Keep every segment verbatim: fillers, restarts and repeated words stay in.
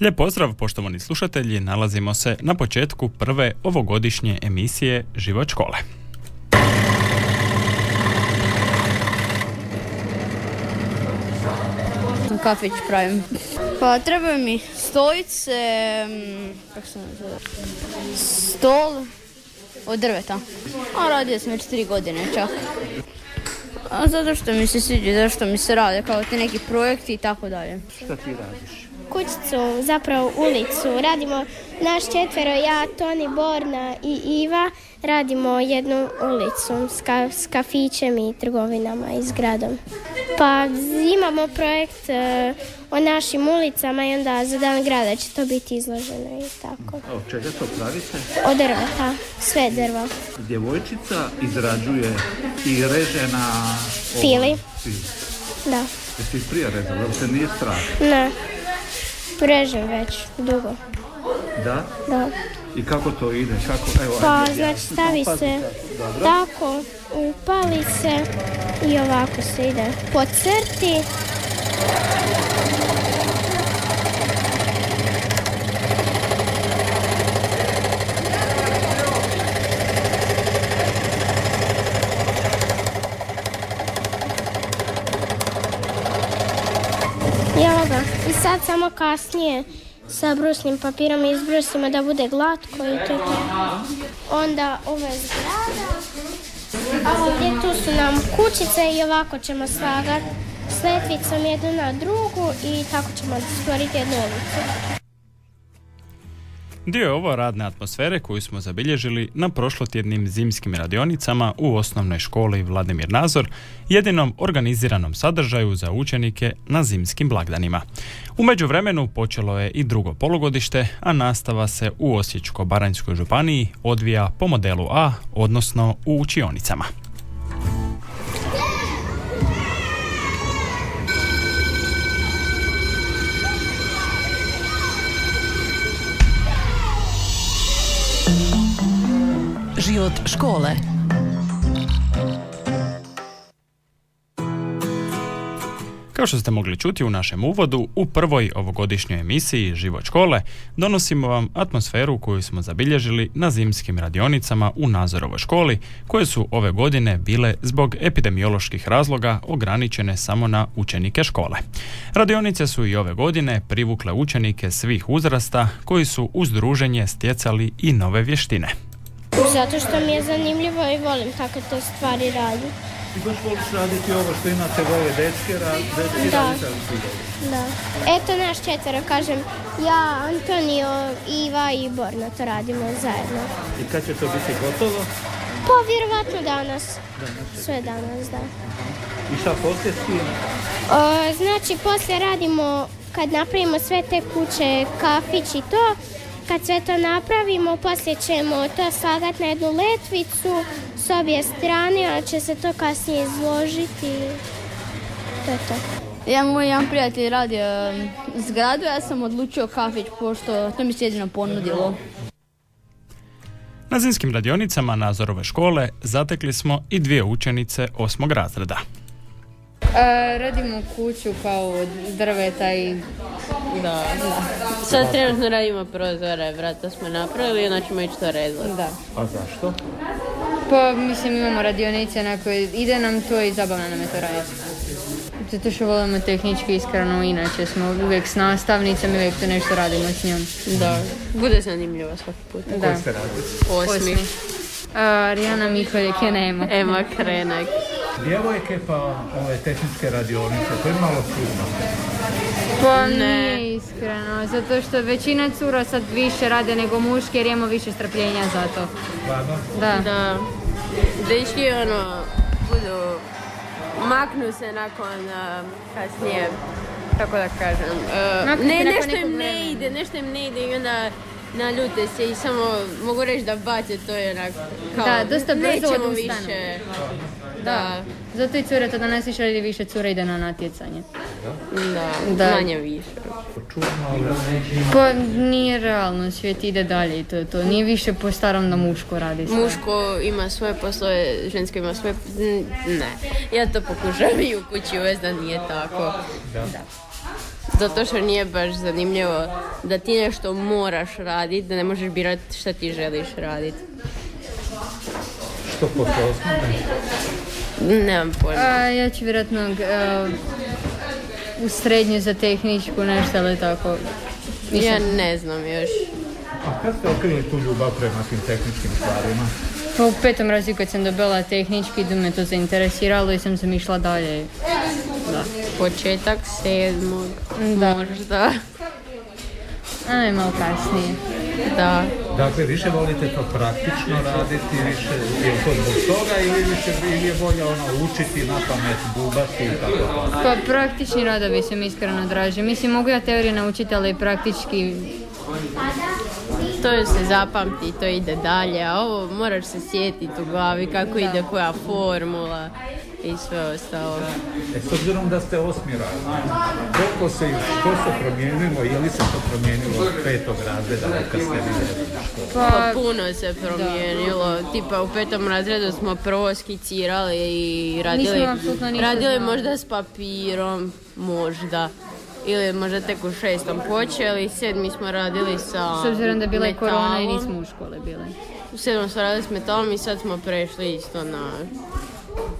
Lijep pozdrav, poštovani slušatelji, nalazimo se na početku prve ovogodišnje emisije Život škole. Kafić pravim. Pa treba mi stolice, kako se zove, stol od drveta. A radio sam već tri godine čak. A zato što mi se sviđa, zašto mi se rade, kao ti neki projekti i tako dalje. Šta ti radiš? Kućicu, zapravo ulicu. Radimo naš četvero, ja, Toni, Borna i Iva, radimo jednu ulicu s, ka- s kafićem i trgovinama i zgradom. Pa imamo projekt e, o našim ulicama i onda za dan grada će to biti izloženo i tako. A od čega to pravite? Od drveta, sve drva. Djevojčica izrađuje i reže na... Pili. Pili. Da. Jesi ih prije rezala, ali se nije strah? Ne. Režem već, dugo. Da? Da. I kako to ide? Kako? Evo, pa, ajde, znači, stavi se tako, upali se i ovako se ide. Po crti. I sad samo kasnije sa brusnim papirom izbrusimo da bude glatko i to je to. Onda ove zgrada, a ovdje tu su nam kućice i ovako ćemo slagati s letvicom jednu na drugu i tako ćemo stvoriti jednu ulicu. Dio je ovo radne atmosfere koju smo zabilježili na prošlotjednim zimskim radionicama u osnovnoj školi Vladimir Nazor, jedinom organiziranom sadržaju za učenike na zimskim blagdanima. U međuvremenu počelo je i drugo polugodište, a nastava se u Osječko-baranjskoj županiji odvija po modelu A, odnosno u učionicama. Život škole. Kao što ste mogli čuti u našem uvodu, u prvoj ovogodišnjoj emisiji Život škole donosimo vam atmosferu koju smo zabilježili na zimskim radionicama u Nazorovoj školi, koje su ove godine bile zbog epidemioloških razloga ograničene samo na učenike škole. Radionice su i ove godine privukle učenike svih uzrasta koji su uz druženje stjecali i nove vještine. Zato što mi je zanimljivo i volim takve te stvari raditi. I baš voliš raditi ovo što imate gole dečke, dečke da. Radite ali da. Eto naš četvero, kažem, ja, Antonio, Iva i Borna to radimo zajedno. I kad će to biti gotovo? Pa vjerovatno danas. danas Sve danas, da. I šta poslije s tim? O, znači, poslije radimo, kad napravimo sve te kuće, kafić i to, kad sve to napravimo, poslije ćemo to slagati na jednu letvicu s obje strane, ali će se to kasnije izložiti. To je to. Ja, moj jedan prijatelj radi zgradu, ja sam odlučio kafić, pošto to mi se jedino ponudilo. Na zimskim radionicama Nazorove škole zatekli smo i dvije učenice osmog razreda. E, radimo kuću kao od drveta i... Da, da. Sad trenutno radimo prozore, vrata smo napravili, onda ćemo ići to rezati. Da. A zašto? Pa mislim imamo radionice na koje ide nam to i zabavno nam je to raditi. Zato što volimo tehnički iskreno, inače smo uvijek s nastavnicama, uvijek to nešto radimo s njom. Da, bude zanimljivo svaki put. Da. Koji ste radili? Osmi. Osmi. Arjana Miholje, Kenema. Ema Krenak. Djevojke pa ove tehničke radionice, to je malo čudno. Pa ne, iskreno, zato što većina cura sad više rade nego muške jer imamo više strpljenja za to. Vada? Da. Da. Dečki ono, budu, maknu se nakon a, kasnije, tako da kažem. A, ne, nešto im ne ide, nešto im ne ide i onda na ljute se i samo mogu reći da bate, to je onak kao da, dosta brzo nećemo više. Da. Da. Zato i cure to danas više ili više cure ide na natjecanje. Da, da. Manje više. Pa nije realno, svijet ide dalje i to je to. Nije više po starom da muško radi sve. Muško ima svoje poslove, žensko ima svoje... Ne, ja to pokušam i u kući uvesti da nije tako. Da. Da. Zato što nije baš zanimljivo da ti nešto moraš raditi, da ne možeš birati šta ti želiš raditi. Što posao osnovno? Nemam pojma. A, ja ću vjerojatno uh, u srednju za tehničku nešto, ali tako. Mislim... Ja ne znam još. A kad ste okrenili tu ljubav prema tim tehničkim stvarima? Pa u petom razliku kad sam dobila tehnički, da me to zainteresiralo i sam sam išla dalje. Da. Početak sedmog, da. Možda. Aj, malo kasnije. Da. Dakle, više volite to praktično raditi, više je to zbog toga ili više ili je bolje ono učiti na pamet, bubati i tako? Pa praktični radovi se mi iskreno draže. Mislim, mogu ja teoriju naučiti, ali praktički... To se zapamti, to ide dalje, a ovo moraš se sjetiti u glavi kako da. Ide koja formula i sve ostalo. E, s obzirom da ste osmi razred, koliko se, ko se promijenilo, je li se to promijenilo od petog razreda kad ste vidjeli školu? Pa puno se promijenilo, da. Tipa u petom razredu smo prvo skicirali i radili, nisam, radili možda s papirom, možda. Ili možda tek u šestom počeli, sedmi smo radili sa... S obzirom da je bila i korona i nismo u škole bili. U sedmom smo radili s metalom i sad smo prešli isto na...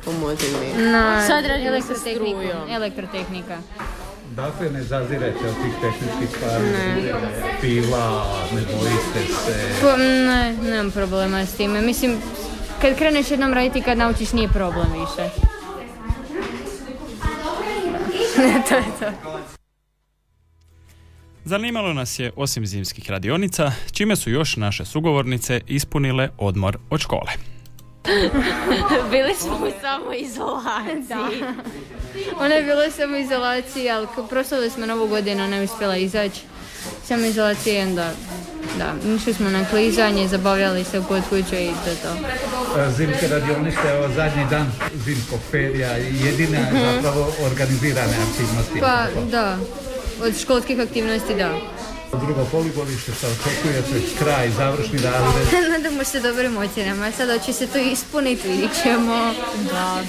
Pomozi mi. Na... Sad radimo sa strujom. Elektrotehnika. Dakle, ne zazirete od tih tehničkih stvari, pila, ne bojite se... Pa, ne, nemam problema s time. Mislim, kad kreneš jednom raditi, kad naučiš, nije problem više. To je to. Zanimalo nas je, osim zimskih radionica, čime su još naše sugovornice ispunile odmor od škole. Bili smo u samoizolaciji. Ona je bila u samoizolaciji, ali proslavili smo novu godinu, ona je uspjela izaći. Samoizolacija, onda, da, išli smo na klizanje, zabavljali se kod kuće i to to. Zimske radionice je zadnji dan zimskog perija, jedina mm-hmm. zapravo organizirane aktivnosti. Pa, da. Od školskih aktivnosti, da. Drugo polugodište, šta očekujete, kraj, završni razred? Nadamo se dobrim ocjenama, sada će se to ispuniti, vidit ćemo. Da.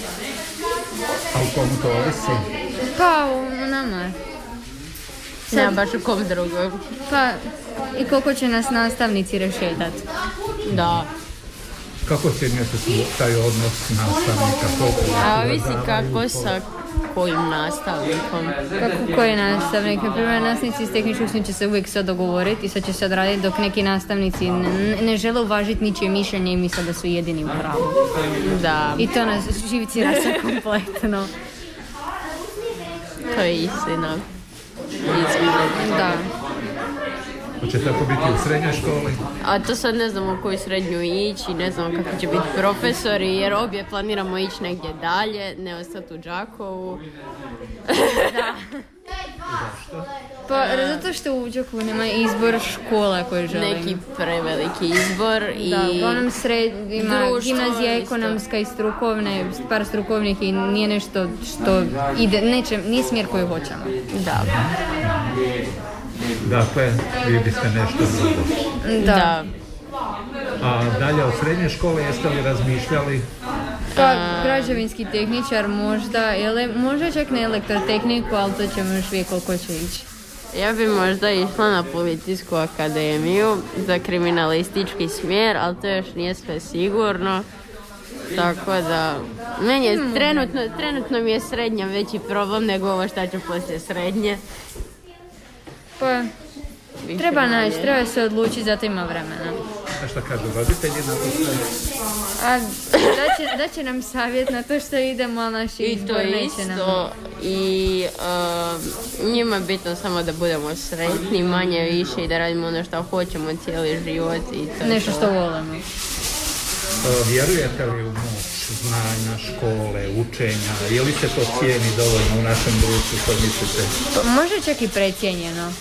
A u komu to ovisi? Pa, u nama. Sad, ja, baš u kom drugom. Pa, i koliko će nas nastavnici rešetati. Da. Kako ocjenjujete taj odnos nastavnika? Koliko? A ovisi kako sa... Kojim nastavnikom? Kako koji nastavnik? Prvo, nastavnici iz tehničkog smije će se uvijek sad dogovoriti i sad će se odraditi dok neki nastavnici ne, ne žele uvažiti ničije mišljenje i misle da su jedini u pravu. Da. I to nas živci rasa kompletno. To je istina. Da. Hoće tako biti u srednjoj školi? A to sad ne znamo u koju srednju ići, ne znamo kako će biti profesori, jer obje planiramo ići negdje dalje, ne ostati u Đakovu. Da. Zašto? Pa, zato što u Đakovu nema izbor škola koju želim. Neki preveliki izbor i... Da, onom sredima gimnazija ekonomska isto. I strukovne, par strukovnih i nije nešto što ide, neće, nije smjer koju hoćemo. Da. Dakle, vi biste nešto drugo. Da. A dalje od srednje škole jeste li razmišljali? Pa, građevinski tehničar možda, ele, možda čak ne elektrotehniku, ali to ćemo još vidjeti koliko će ići. Ja bi možda išla na Policijsku akademiju za kriminalistički smjer, ali to još nije sve sigurno. Tako da, meni je hmm. trenutno, trenutno mi je srednja veći problem nego ovo šta ću poslije srednje. Pa, treba naći, treba se odlučiti, zato ima vremena. A šta kažu roditelji na to sve? Da će nam savjet na to što idemo, ali naš izbor neće nam. I to isto, i uh, njima je bitno samo da budemo sretni, manje više i da radimo ono što hoćemo cijeli život i to. Nešto što volimo. Vjerujete li u moć znanja, škole, učenja? Je li se to cijeni dovoljno u našem društvu, što mislite? Može čak i precijenjeno,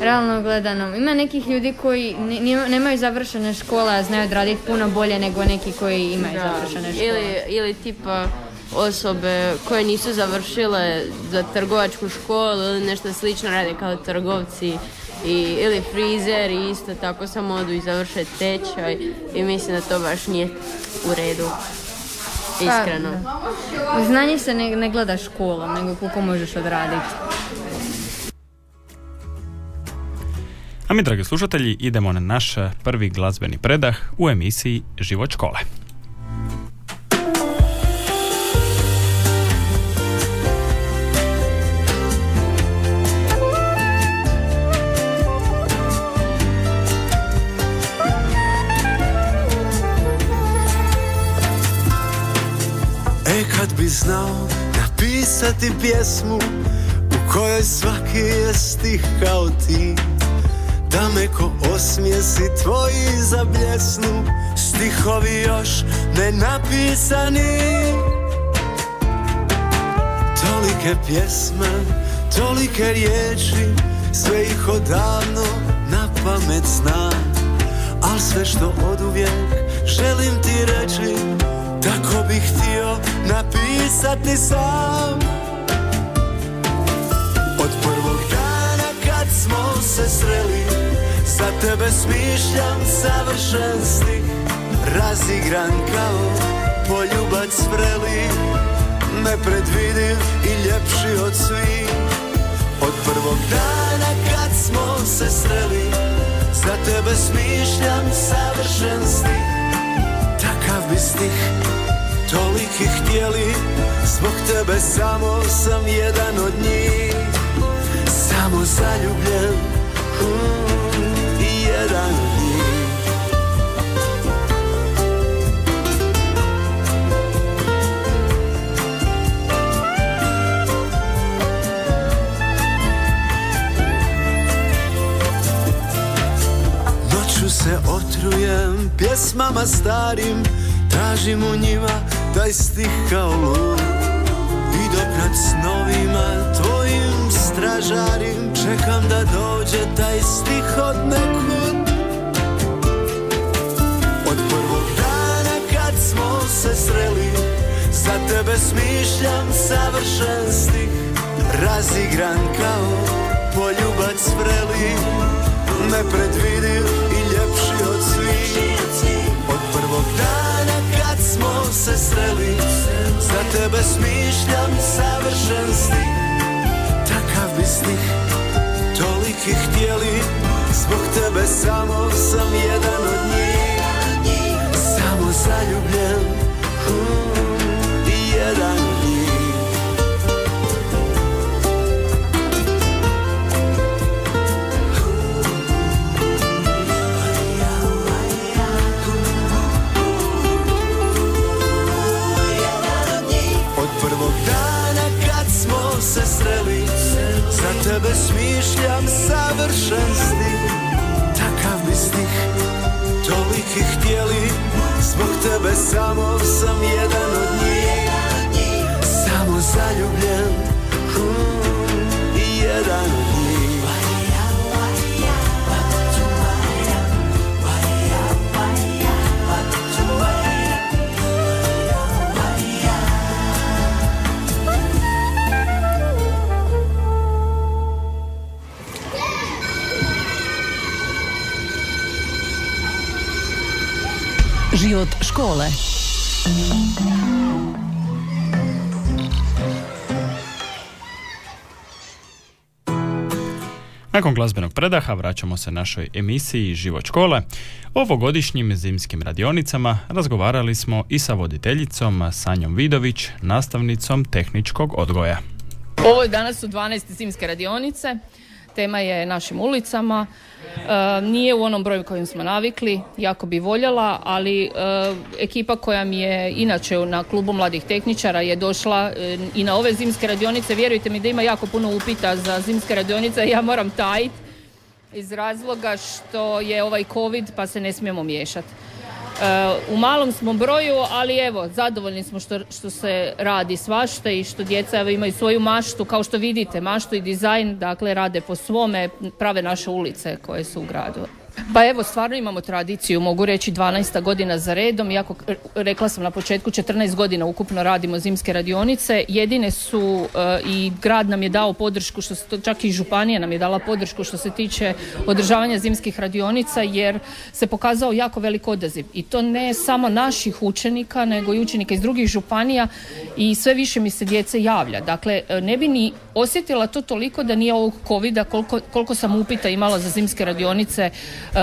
realno gledano. Ima nekih ljudi koji nemaju završene škole, a znaju odraditi puno bolje nego neki koji imaju završene škole. Ili tipa osobe koje nisu završile za trgovačku školu ili nešto slično rade kao trgovci. I, ili frizer i isto tako samo odu i završe tečaj i mislim da to baš nije u redu, iskreno. Pa, znanje se ne, ne gleda školom, nego koliko možeš odraditi. A mi, dragi slušatelji, idemo na naš prvi glazbeni predah u emisiji Život škole. Kad bi znao napisati pjesmu u kojoj svaki je stih kao ti, da me ko osmijesi tvoji zabljesnu, stihovi još nenapisani. Tolike pjesme, tolike riječi, sve ih odavno na pamet znam, al sve što oduvijek želim ti reći, tako bih htio napisati sam. Od prvog dana kad smo se sreli, za tebe smišljam savršen stih, razigran kao poljubac vreli, nepredvidiv i ljepši od svih. Od prvog dana kad smo se sreli, za tebe smišljam savršen stih, takav bi stih toliki htjeli, zbog tebe samo sam jedan od njih, samo zaljubljen mm, i jedan od njih. Noću se otrujem pjesmama starim, tražim u njima taj stih kao lud, i dok nad snovima tvojim stražarim, čekam da dođe taj stih od nekud. Od prvog dana kad smo se sreli, za tebe smišljam savršen stih, razigran kao poljubac vreli, nepredvidiv i ljepši od svih. Od prvog dana kad smo se sreli, za tebe smišljam savršen stih, takav bi stih toliki htjeli, zbog tebe samo sam jedan od njih, samo zaljubljen mm, i jedan od njih. Za tebe smišljam savršen stih, takav bi stih toliki htjeli, zbog tebe samo sam jedan od njih, samo zaljubljen mm, i jedan od njih. Život škole. Nakon glazbenog predaha vraćamo se našoj emisiji Život škole. O ovogodišnjim zimskim radionicama razgovarali smo i sa voditeljicom Sanjom Vidović, nastavnicom tehničkog odgoja. Ovo danas su dvanaeste zimske radionice. Tema je našim ulicama, e, nije u onom broju kojim smo navikli, jako bi voljela, ali e, ekipa koja mi je inače na klubu mladih tehničara je došla e, i na ove zimske radionice. Vjerujte mi da ima jako puno upita za zimske radionice, ja moram tajit iz razloga što je ovaj COVID pa se ne smijemo miješati. E, u malom smo broju, ali evo, zadovoljni smo što, što se radi svašta i što djeca evo, imaju svoju maštu, kao što vidite, maštu i dizajn, dakle rade po svome, prave naše ulice koje su u gradu. Pa evo, stvarno imamo tradiciju, mogu reći dvanaesta godina za redom, iako rekla sam na početku četrnaest godina ukupno radimo zimske radionice, jedine su e, i grad nam je dao podršku, što se, čak i županija nam je dala podršku što se tiče održavanja zimskih radionica jer se pokazao jako velik odaziv i to ne samo naših učenika nego i učenika iz drugih županija i sve više mi se djece javlja. Dakle, ne bi ni osjetila to toliko da nije ovog covida koliko, koliko sam upita imala za zimske radionice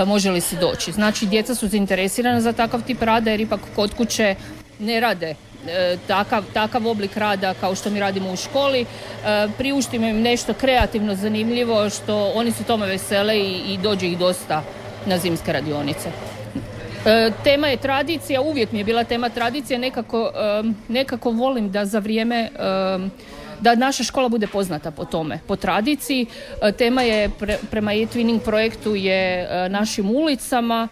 može li se doći. Znači, djeca su zainteresirana za takav tip rada jer ipak kod kuće ne rade e, takav, takav oblik rada kao što mi radimo u školi. E, priuštimo im nešto kreativno, zanimljivo, što oni se tome vesele i, i dođe ih dosta na zimske radionice. E, tema je tradicija, uvijek mi je bila tema tradicija, nekako, e, nekako volim da za vrijeme... E, da naša škola bude poznata po tome, po tradiciji. Tema je pre, prema eTwinning projektu je našim ulicama,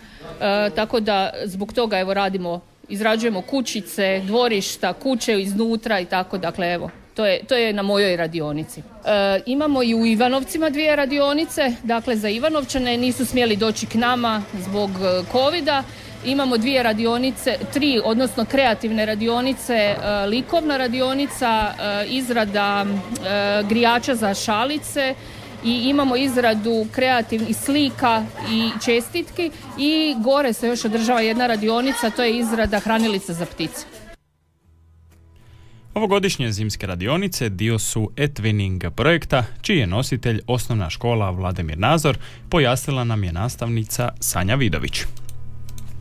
tako da zbog toga evo radimo, izrađujemo kućice, dvorišta, kuće iznutra i tako, dakle evo. To je, to je na mojoj radionici. E, imamo i u Ivanovcima dvije radionice, dakle za Ivanovčane nisu smjeli doći k nama zbog covida. Imamo dvije radionice, tri, odnosno kreativne radionice, e, likovna radionica, e, izrada e, grijača za šalice i imamo izradu kreativnih slika i čestitki i gore se još održava jedna radionica, to je izrada hranilica za ptice. Ovogodišnje zimske radionice dio su eTwinning projekta, čiji je nositelj osnovna škola Vladimir Nazor, pojasnila nam je nastavnica Sanja Vidović.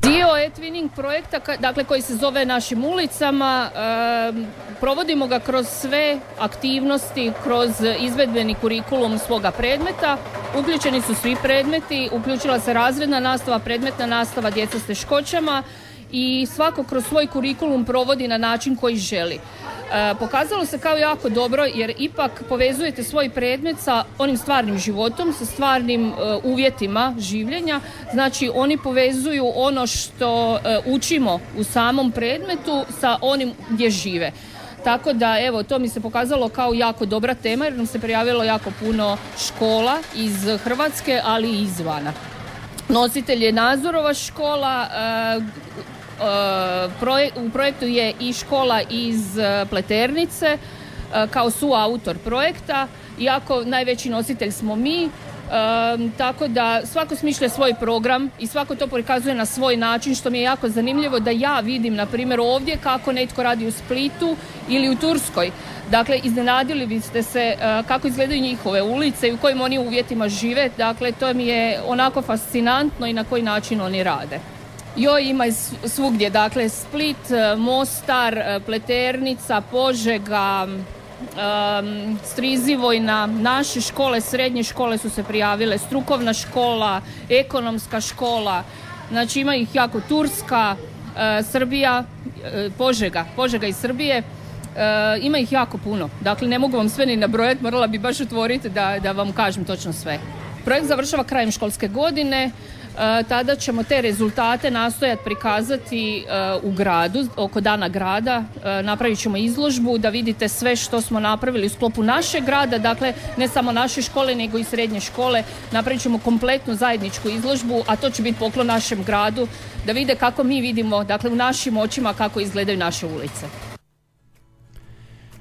Dio eTwinning projekta, dakle, koji se zove Našim ulicama, e, provodimo ga kroz sve aktivnosti, kroz izvedbeni kurikulum svoga predmeta. Uključeni su svi predmeti, uključila se razredna nastava, predmetna nastava, djeca s teškoćama i svako kroz svoj kurikulum provodi na način koji želi. E, pokazalo se kao jako dobro jer ipak povezujete svoj predmet sa onim stvarnim životom, sa stvarnim e, uvjetima življenja. Znači oni povezuju ono što e, učimo u samom predmetu sa onim gdje žive. Tako da evo, to mi se pokazalo kao jako dobra tema jer nam se prijavilo jako puno škola iz Hrvatske, ali i izvana. Nositelj je Nazorova škola, e, u projektu je i škola iz Pleternice kao suautor projekta, iako najveći nositelj smo mi, tako da svako smišlja svoj program i svako to prikazuje na svoj način, što mi je jako zanimljivo da ja vidim na primjer ovdje kako netko radi u Splitu ili u Turskoj. Dakle, iznenadili biste se kako izgledaju njihove ulice i u kojim oni uvjetima žive, dakle to mi je onako fascinantno i na koji način oni rade. Joj, ima svugdje, dakle Split, Mostar, Pleternica, Požega, um, Strizivojna, naše škole, srednje škole su se prijavile, strukovna škola, ekonomska škola, znači ima ih jako, Turska, uh, Srbija, uh, Požega, Požega iz Srbije, uh, ima ih jako puno, dakle ne mogu vam sve ni nabrojati, morala bi baš otvoriti da, da vam kažem točno sve. Projekt završava krajem školske godine. Tada ćemo te rezultate nastojati prikazati u gradu, oko dana grada. Napravit ćemo izložbu da vidite sve što smo napravili u sklopu našeg grada, dakle ne samo naše škole nego i srednje škole. Napravit ćemo kompletnu zajedničku izložbu, a to će biti poklon našem gradu da vide kako mi vidimo, dakle u našim očima kako izgledaju naše ulice.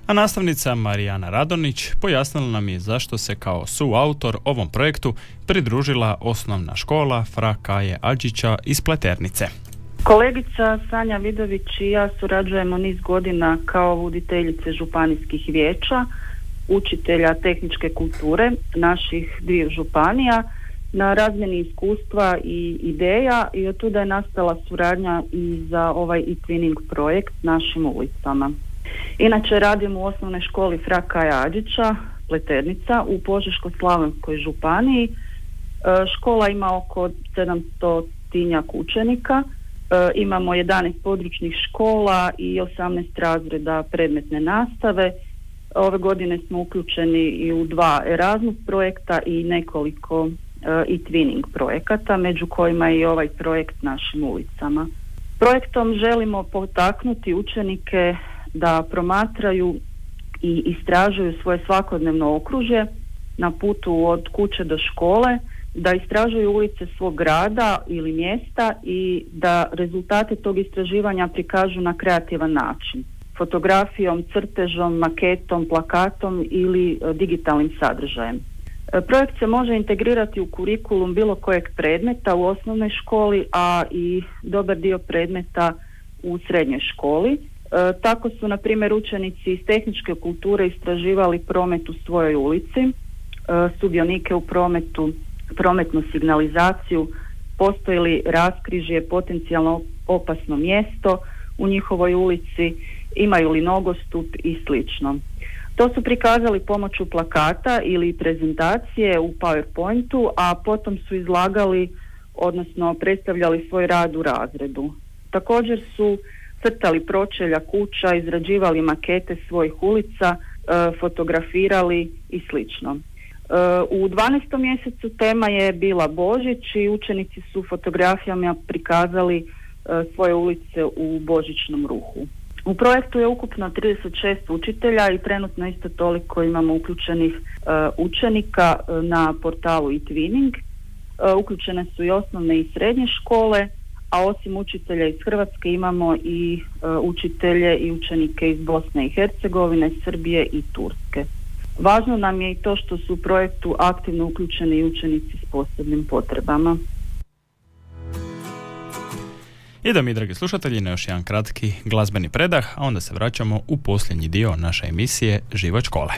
A nastavnica Marijana Radonić pojasnila nam je zašto se kao suautor ovom projektu pridružila osnovna škola Fra Kaje Adžića iz Pleternice. Kolegica Sanja Vidović i ja surađujemo niz godina kao voditeljice županijskih vijeća, učitelja tehničke kulture naših dviju županija, na razmjeni iskustva i ideja i od tuda je nastala suradnja i za ovaj eTwinning projekt Našim ulicama. Inače radim u osnovnoj školi Fra Kaje Adžića, Pleternica, u Požeško-slavonskoj županiji. E, škola ima oko sedamstotinjak učenika, e, imamo jedanaest područnih škola i osamnaest razreda predmetne nastave. Ove godine smo uključeni i u dva Erasmus projekta i nekoliko e, eTwinning projekata, među kojima je i ovaj projekt Našim ulicama. Projektom želimo potaknuti učenike da promatraju i istražuju svoje svakodnevno okružje na putu od kuće do škole, da istražuju ulice svog grada ili mjesta i da rezultate tog istraživanja prikažu na kreativan način, fotografijom, crtežom, maketom, plakatom ili digitalnim sadržajem. Projekt se može integrirati u kurikulum bilo kojeg predmeta u osnovnoj školi, a i dobar dio predmeta u srednjoj školi. E, tako su, na primjer, učenici iz tehničke kulture istraživali promet u svojoj ulici, e, sudionike u prometu, prometnu signalizaciju, postoji li raskrižje, potencijalno opasno mjesto u njihovoj ulici, imaju li nogostup i slično. To su prikazali pomoću plakata ili prezentacije u PowerPointu, a potom su izlagali, odnosno predstavljali svoj rad u razredu. Također su crtali pročelja kuća, izrađivali makete svojih ulica, fotografirali i slično. U dvanaestom mjesecu tema je bila Božić i učenici su fotografijama prikazali svoje ulice u božićnom ruhu. U projektu je ukupno trideset šest učitelja i trenutno isto toliko imamo uključenih uh, učenika na portalu eTwinning. Uh, uključene su i osnovne i srednje škole, a osim učitelja iz Hrvatske imamo i uh, učitelje i učenike iz Bosne i Hercegovine, Srbije i Turske. Važno nam je i to što su u projektu aktivno uključeni i učenici s posebnim potrebama. Idemo, dragi slušatelji, na još jedan kratki glazbeni predah, a onda se vraćamo u posljednji dio naše emisije Život škole.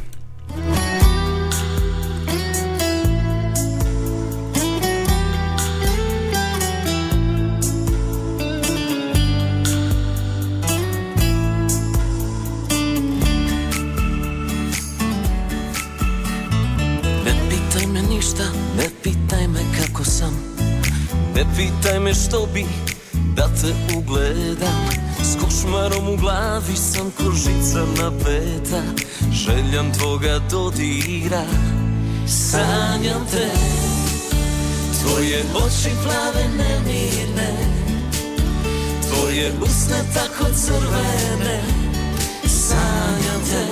Ne pitaj me ništa, ne pitaj me kako sam, ne pitaj me što bi da te ugledam. S košmarom u glavi sam, kožica napeta, željam tvoga dodira. Sanjam te, tvoje oči plave nemirne, tvoje usne tako crvene. Sanjam te,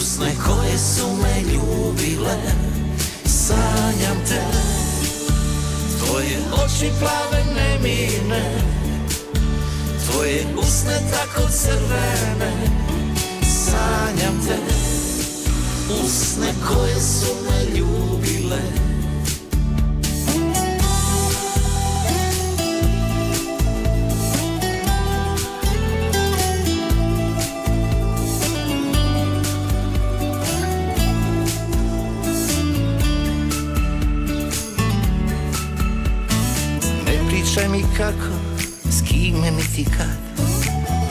usne koje su me ljubile. Sanjam te, tvoje oči plave nemine, tvoje usne tako crvene. Sanjam te, usne koje su me ljubile. Ne mi kako, s kime niti kad,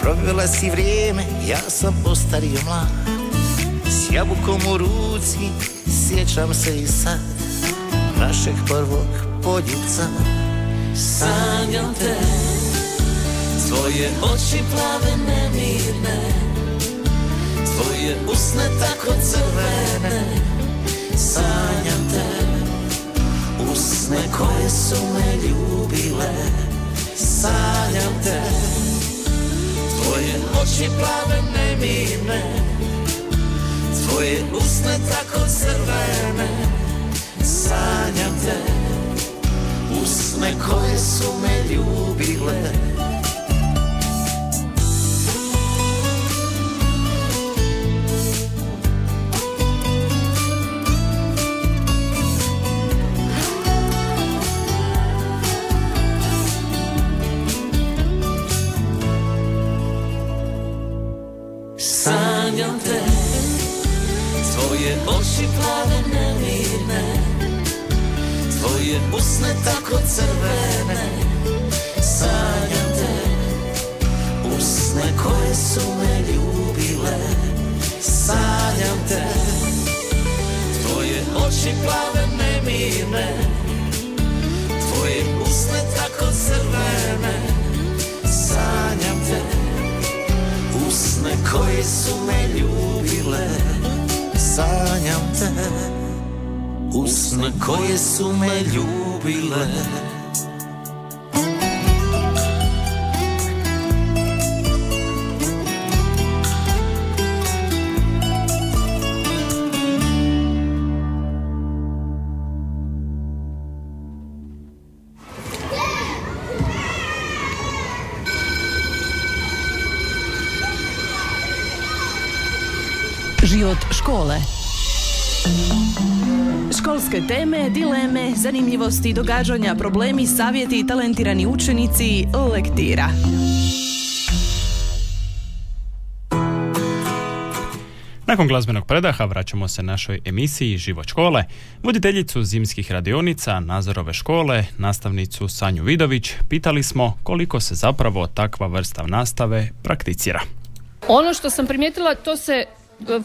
provjela si vrijeme, ja sam postario mlad. S jabukom u ruci, sjećam se i sad našeg prvog poljubca. Sanjam te, tvoje oči plave nemirne, tvoje usne tako crvene. Sanjam te, usne koje su me ljubile. Sanjam te, tvoje oči plave nemirne, tvoje usne tako crvene. Sanjam te, usne koje su me ljubile. Sanjam te, tvoje oči plave nemirne, tvoje usne tako crvene. Sanjam te, usne koje su me ljubile. Sanjam te, tvoje oči plave nemirne, tvoje usne tako crvene. Sanjam te, usne koje su me ljubile. Sanjam te, usne koje su me ljubile. Život škole. Školske teme, dileme, zanimljivosti, događanja, problemi, savjeti i talentirani učenici Lektira. Nakon glazbenog predaha vraćamo se našoj emisiji Život škole, voditeljicu zimskih radionica Nazorove škole, nastavnicu Sanju Vidović, pitali smo koliko se zapravo takva vrsta nastave prakticira. Ono što sam primijetila, to se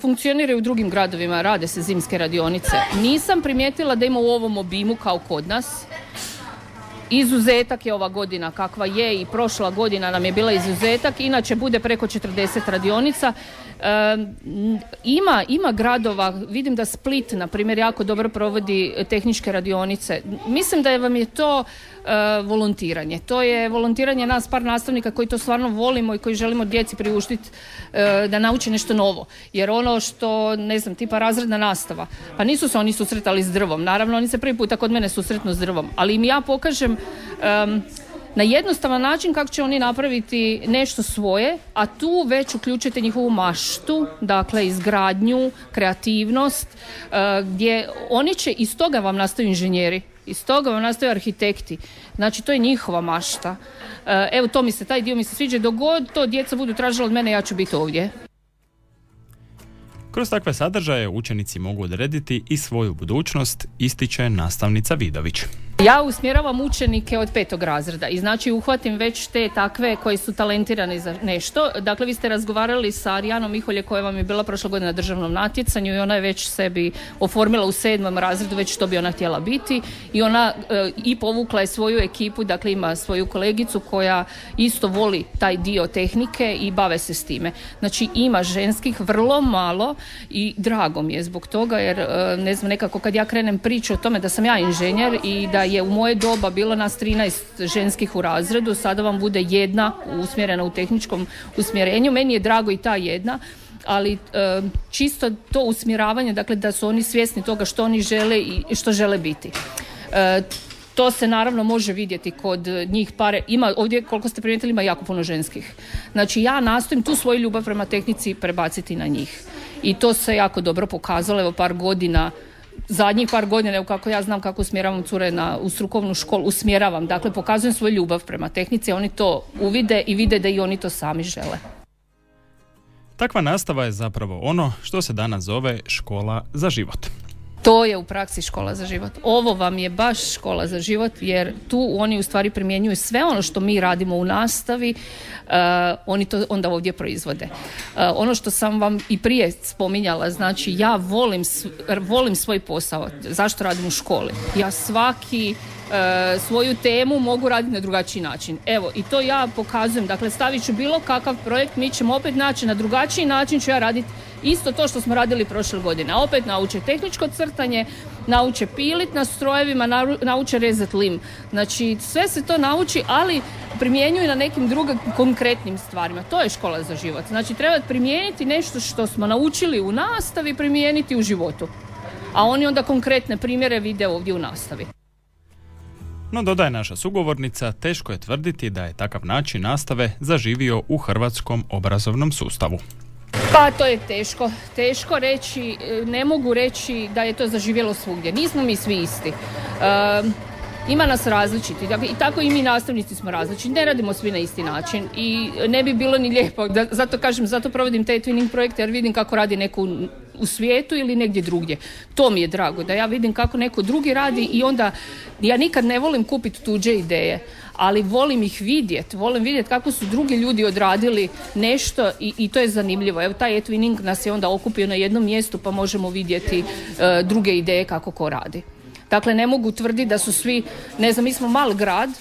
funkcionira u drugim gradovima, rade se zimske radionice. Nisam primijetila da ima u ovom obimu kao kod nas. Izuzetak je ova godina kakva je i prošla godina nam je bila izuzetak, inače bude preko četrdeset radionica. E, ima, ima gradova, vidim da Split, na primjer, jako dobro provodi tehničke radionice. Mislim da vam je to e, volontiranje. To je volontiranje nas par nastavnika koji to stvarno volimo i koji želimo djeci priuštiti e, da nauče nešto novo. Jer ono što, ne znam, tipa razredna nastava, pa nisu se oni susretali s drvom. Naravno, oni se prvi puta kod mene susretnu s drvom, ali im ja pokažem Um, na jednostavan način kako će oni napraviti nešto svoje, a tu već uključite njihovu maštu, dakle izgradnju, kreativnost, uh, gdje oni će, iz toga vam nastaju inženjeri, iz toga vam nastaju arhitekti, znači to je njihova mašta. Uh, evo to mi se, taj dio mi se sviđa, dok god to djeca budu tražila od mene, ja ću biti ovdje. Kroz takve sadržaje učenici mogu odrediti i svoju budućnost, ističe nastavnica Vidović. Ja usmjeravam učenike od petog razreda i znači uhvatim već te takve koji su talentirani za nešto. Dakle, vi ste razgovarali sa Arjanom Miholje koja vam je bila prošle godine na državnom natjecanju i ona je već sebi oformila u sedmom razredu već što bi ona htjela biti i ona e, i povukla je svoju ekipu, dakle ima svoju kolegicu koja isto voli taj dio tehnike i bave se s time. Znači ima ženskih vrlo malo i drago mi je zbog toga jer e, ne znam nekako kad ja krenem priču o tome da sam ja inženjer i da je u moje doba bilo nas trinaest ženskih u razredu, sada vam bude jedna usmjerena u tehničkom usmjerenju. Meni je drago i ta jedna, ali e, čisto to usmjeravanje, dakle da su oni svjesni toga što oni žele i što žele biti. E, to se naravno može vidjeti kod njih pare. Ima, ovdje koliko ste primijetili ima jako puno ženskih. Znači ja nastojim tu svoju ljubav prema tehnici prebaciti na njih. I to se jako dobro pokazalo, evo par godina Zadnjih par godina, evo kako ja znam kako usmjeravam cure na, u strukovnu školu, usmjeravam, dakle pokazujem svoju ljubav prema tehnici, oni to uvide i vide da i oni to sami žele. Takva nastava je zapravo ono što se danas zove škola za život. To je u praksi škola za život. Ovo vam je baš škola za život jer tu oni u stvari primjenjuju sve ono što mi radimo u nastavi, uh, oni to onda ovdje proizvode. Uh, ono što sam vam i prije spominjala, znači ja volim, volim svoj posao. Zašto radim u školi? Ja svaki uh, svoju temu mogu raditi na drugačiji način. Evo, i to ja pokazujem. Dakle, stavit ću bilo kakav projekt, mi ćemo opet naći na drugačiji način, ću ja raditi isto to što smo radili prošle godine. Opet nauče tehničko crtanje, nauče pilit na strojevima, nauče rezat lim. Znači sve se to nauči, ali primjenjuju na nekim drugim konkretnim stvarima. To je škola za život. Znači treba primijeniti nešto što smo naučili u nastavi, primijeniti u životu. A oni onda konkretne primjere vide ovdje u nastavi. No, dodaje naša sugovornica, teško je tvrditi da je takav način nastave zaživio u hrvatskom obrazovnom sustavu. Pa to je teško, teško reći, ne mogu reći da je to zaživjelo svugdje, nismo mi svi isti, e, ima nas različiti, dakle, i tako i mi nastavnici smo različiti, ne radimo svi na isti način i ne bi bilo ni lijepo, da, zato kažem, zato provodim te eTwinning projekte jer vidim kako radi neko u, u svijetu ili negdje drugdje, to mi je drago, da ja vidim kako neko drugi radi i onda ja nikad ne volim kupiti tuđe ideje. Ali volim ih vidjeti, volim vidjeti kako su drugi ljudi odradili nešto i, i to je zanimljivo. Evo taj eTwinning nas je onda okupio na jednom mjestu pa možemo vidjeti e, druge ideje kako ko radi. Dakle, ne mogu tvrditi da su svi, ne znam, mi smo mal grad, e,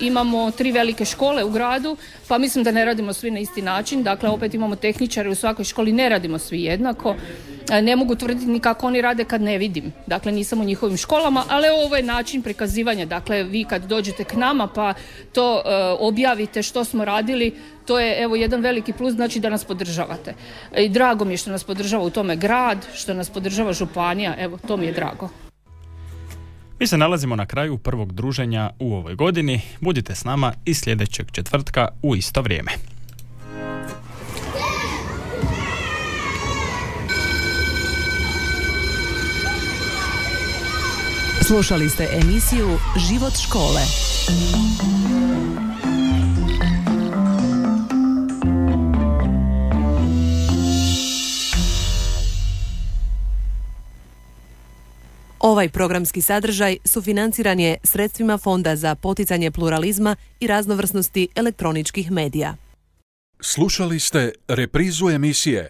imamo tri velike škole u gradu, pa mislim da ne radimo svi na isti način. Dakle, opet imamo tehničare u svakoj školi, ne radimo svi jednako. E, ne mogu tvrditi ni kako oni rade kad ne vidim. Dakle, nisam u njihovim školama, ali ovo je način prikazivanja. Dakle, vi kad dođete k nama pa to e, objavite što smo radili, to je evo jedan veliki plus, znači da nas podržavate. I e, drago mi je što nas podržava u tome grad, što nas podržava županija, evo, to mi je drago. Mi se nalazimo na kraju prvog druženja u ovoj godini. Budite s nama i sljedećeg četvrtka u isto vrijeme. Slušali ste emisiju Život škole. Ovaj programski sadržaj sufinanciran je sredstvima Fonda za poticanje pluralizma i raznovrsnosti elektroničkih medija. Slušali ste reprizu emisije